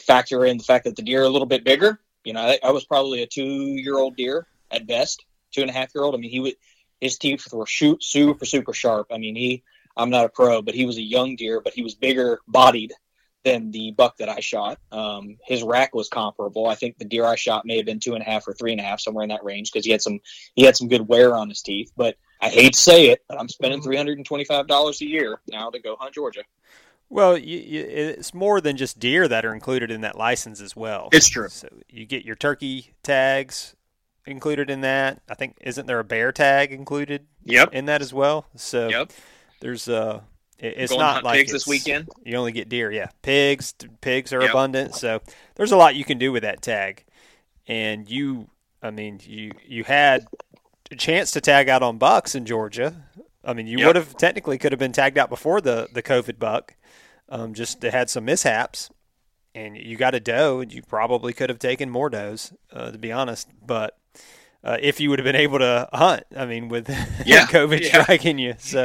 Factor in the fact that the deer are a little bit bigger. I was probably a 2-year-old deer at best, 2.5-year-old. I mean, his teeth were super, super sharp. I mean, I'm not a pro, but he was a young deer, but he was bigger bodied than the buck that I shot. His rack was comparable. I think the deer I shot may have been 2.5 or 3.5, somewhere in that range, because he had some good wear on his teeth. But I hate to say it, but I'm spending $325 a year now to go hunt Georgia. Well, it's more than just deer that are included in that license as well. It's true. So you get your turkey tags included in that. I think, isn't there a bear tag included in that as well? So there's it's not like pigs this weekend. You only get deer. Yeah, pigs are abundant, so there's a lot you can do with that tag. And you, I mean, you had a chance to tag out on bucks in Georgia. I mean, you would have technically could have been tagged out before the COVID buck. Just they had some mishaps, and you got a doe. And you probably could have taken more does, to be honest. But if you would have been able to hunt, I mean, with COVID striking you, so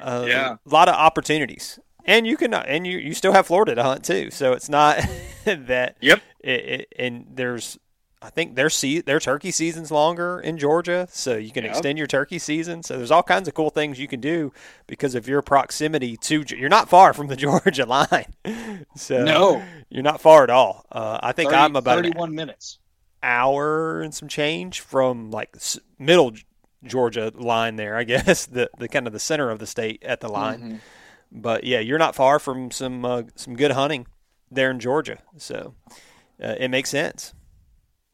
a lot of opportunities. And you can, and you still have Florida to hunt too. So it's not that. And there's, I think their turkey season's longer in Georgia, so you can extend your turkey season. So there's all kinds of cool things you can do because of your proximity to. You're not far from the Georgia line, so you're not far at all. I think I'm about 31 minutes, hour and some change from like middle Georgia line there. I guess the kind of the center of the state at the line, but yeah, you're not far from some good hunting there in Georgia, so it makes sense.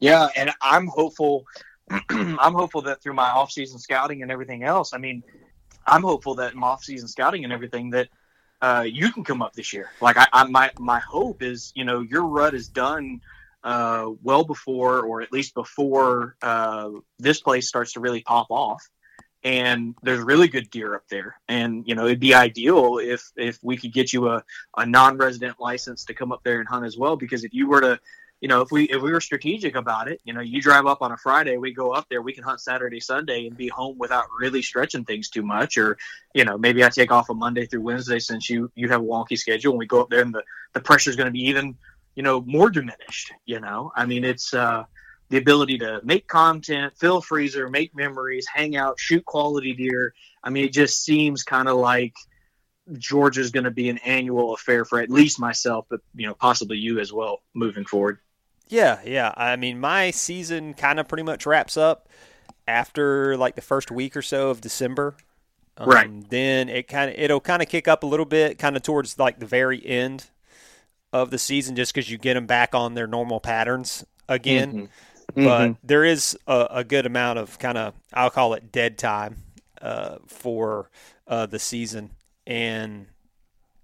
Yeah, and I'm hopeful. I'm hopeful that through my off-season scouting and everything else, I mean, I'm hopeful that in my off-season scouting and everything that you can come up this year. Like, my hope is, you know, your rut is done well before, or at least before this place starts to really pop off. And there's really good deer up there. And, you know, it'd be ideal if we could get you a non-resident license to come up there and hunt as well, because if you were to, you know, if we were strategic about it, you know, you drive up on a Friday, we go up there, we can hunt Saturday, Sunday, and be home without really stretching things too much. Or, you know, maybe I take off a Monday through Wednesday since you have a wonky schedule, and we go up there, and the pressure is going to be even, you know, more diminished. You know, I mean, it's the ability to make content, fill freezer, make memories, hang out, shoot quality deer. I mean, it just seems kind of like Georgia's going to be an annual affair for at least myself, but, you know, possibly you as well moving forward. Yeah. I mean, my season kind of pretty much wraps up after like the first week or so of December. Right. Then it'll kind of kick up a little bit, kind of towards like the very end of the season, just because you get them back on their normal patterns again. But there is a good amount of kind of, I'll call it dead time for the season, and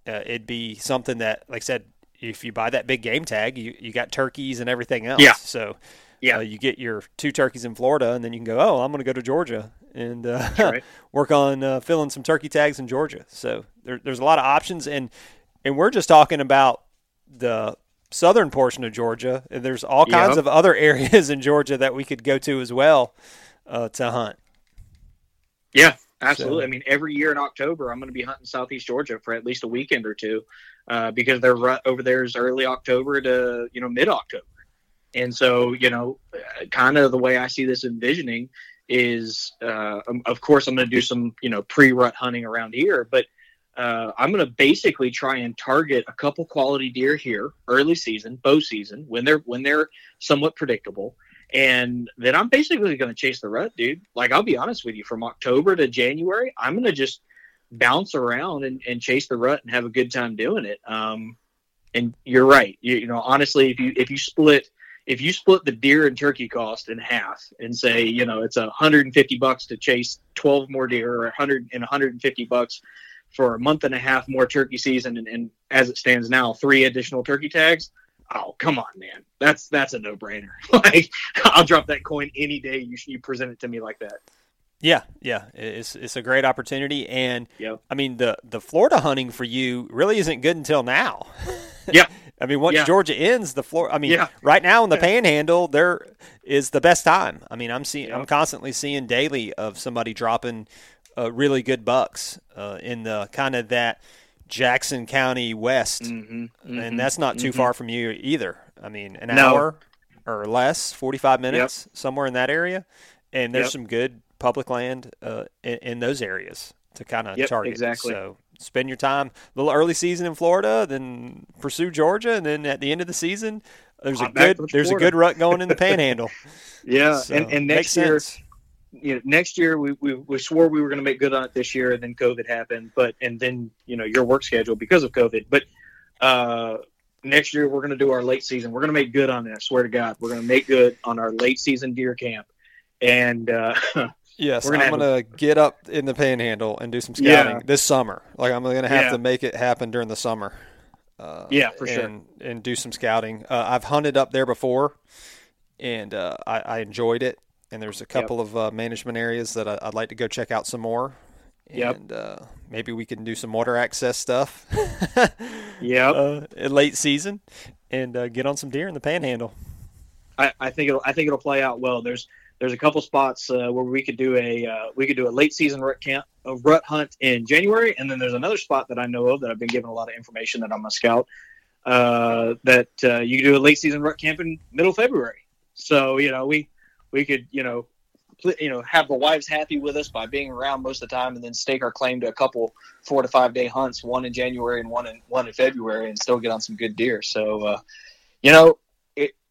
it'd be something that, like I said, if you buy that big game tag, you got turkeys and everything else. Yeah. So you get your 2 turkeys in Florida, and then you can go, oh, I'm going to go to Georgia and work on filling some turkey tags in Georgia. So there's a lot of options. And we're just talking about the southern portion of Georgia. And there's all kinds of other areas in Georgia that we could go to as well to hunt. Yeah, absolutely. So, I mean, every year in October, I'm going to be hunting Southeast Georgia for at least a weekend or two. Because their rut over there is early October to, you know, mid-October. And so, you know, kind of the way I see this envisioning is, of course, I'm going to do some, you know, pre-rut hunting around here. But I'm going to basically try and target a couple quality deer here, early season, bow season, when they're somewhat predictable. And then I'm basically going to chase the rut, dude. Like, I'll be honest with you, from October to January, I'm going to just bounce around and chase the rut and have a good time doing it. And you're right. You know, honestly, if you split the deer and turkey cost in half and say, you know, it's $150 to chase 12 more deer, or $150 for a month and a half more turkey season. And as it stands now, 3 additional turkey tags. Oh, come on, man. That's a no brainer. Like, I'll drop that coin any day you present it to me like that. Yeah, it's a great opportunity, and I mean the Florida hunting for you really isn't good until now. Yeah, I mean once Georgia ends, right now in the Panhandle there is the best time. I mean I'm constantly seeing daily of somebody dropping really good bucks in the kind of that Jackson County West, and that's not too far from you either. I mean an hour or less, 45 minutes somewhere in that area, and there's some good public land in those areas to kind of target. Exactly. So spend your time a little early season in Florida, then pursue Georgia, and then at the end of the season, there's a good rut going in the Panhandle. So, and next year, you know, we swore we were going to make good on it this year, and then COVID happened. And then you know your work schedule because of COVID. But next year we're going to do our late season. We're going to make good on it. I swear to God, we're going to make good on our late season deer camp. And yes, I'm going to get up in the Panhandle and do some scouting this summer. Like, I'm going to have to make it happen during the summer. For sure. And do some scouting. I've hunted up there before, and I enjoyed it. And there's a couple of management areas that I'd like to go check out some more. And maybe we can do some water access stuff in late season and get on some deer in the panhandle. I think it'll play out well. There's a couple spots where we could do a late season rut hunt in January, and then there's another spot that I know of that I've been given a lot of information that I'm a scout that you can do a late season rut camp in middle February. So we could have the wives happy with us by being around most of the time, and then stake our claim to a couple 4 to 5 day hunts, one in January and one in February, and still get on some good deer. So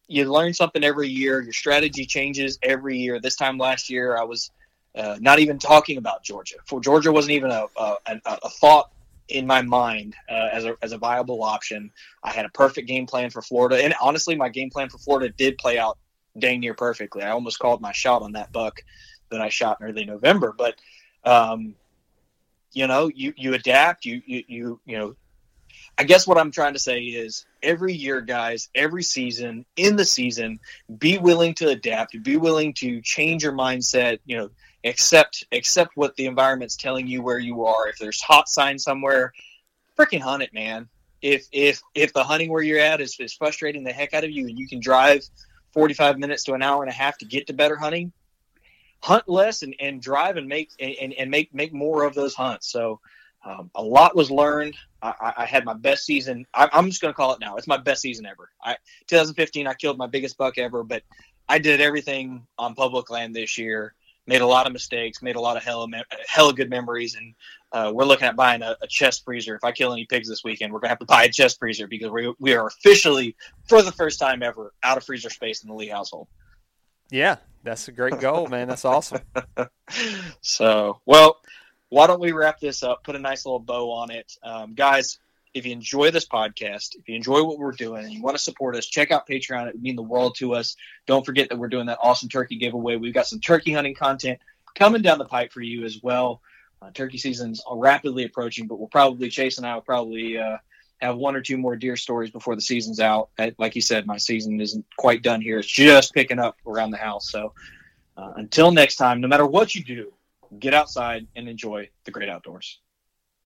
you learn something every year. Your strategy changes every year. This time last year, I was not even talking about Georgia. For Georgia wasn't even a thought in my mind as a viable option. I had a perfect game plan for Florida, and honestly, my game plan for Florida did play out dang near perfectly. I almost called my shot on that buck that I shot in early November. But you adapt. You. I guess what I'm trying to say is every year, guys, every season, in the season, be willing to adapt, be willing to change your mindset, accept what the environment's telling you where you are. If there's hot signs somewhere, freaking hunt it, man. If the hunting where you're at is frustrating the heck out of you and you can drive 45 minutes to an hour and a half to get to better hunting, hunt less and drive and make more of those hunts. So a lot was learned. I had my best season. I'm just going to call it now. It's my best season ever. 2015, I killed my biggest buck ever, but I did everything on public land this year. Made a lot of mistakes, made a lot of hella good memories, and we're looking at buying a chest freezer. If I kill any pigs this weekend, we're going to have to buy a chest freezer because we are officially, for the first time ever, out of freezer space in the Lee household. Yeah, that's a great goal, man. That's awesome. So, well, why don't we wrap this up, put a nice little bow on it. Guys, if you enjoy this podcast, if you enjoy what we're doing and you want to support us, check out Patreon. It would mean the world to us. Don't forget that we're doing that awesome turkey giveaway. We've got some turkey hunting content coming down the pipe for you as well. Turkey season's rapidly approaching, but Chase and I will probably have one or two more deer stories before the season's out. Like you said, my season isn't quite done here. It's just picking up around the house. So until next time, no matter what you do, get outside and enjoy the great outdoors.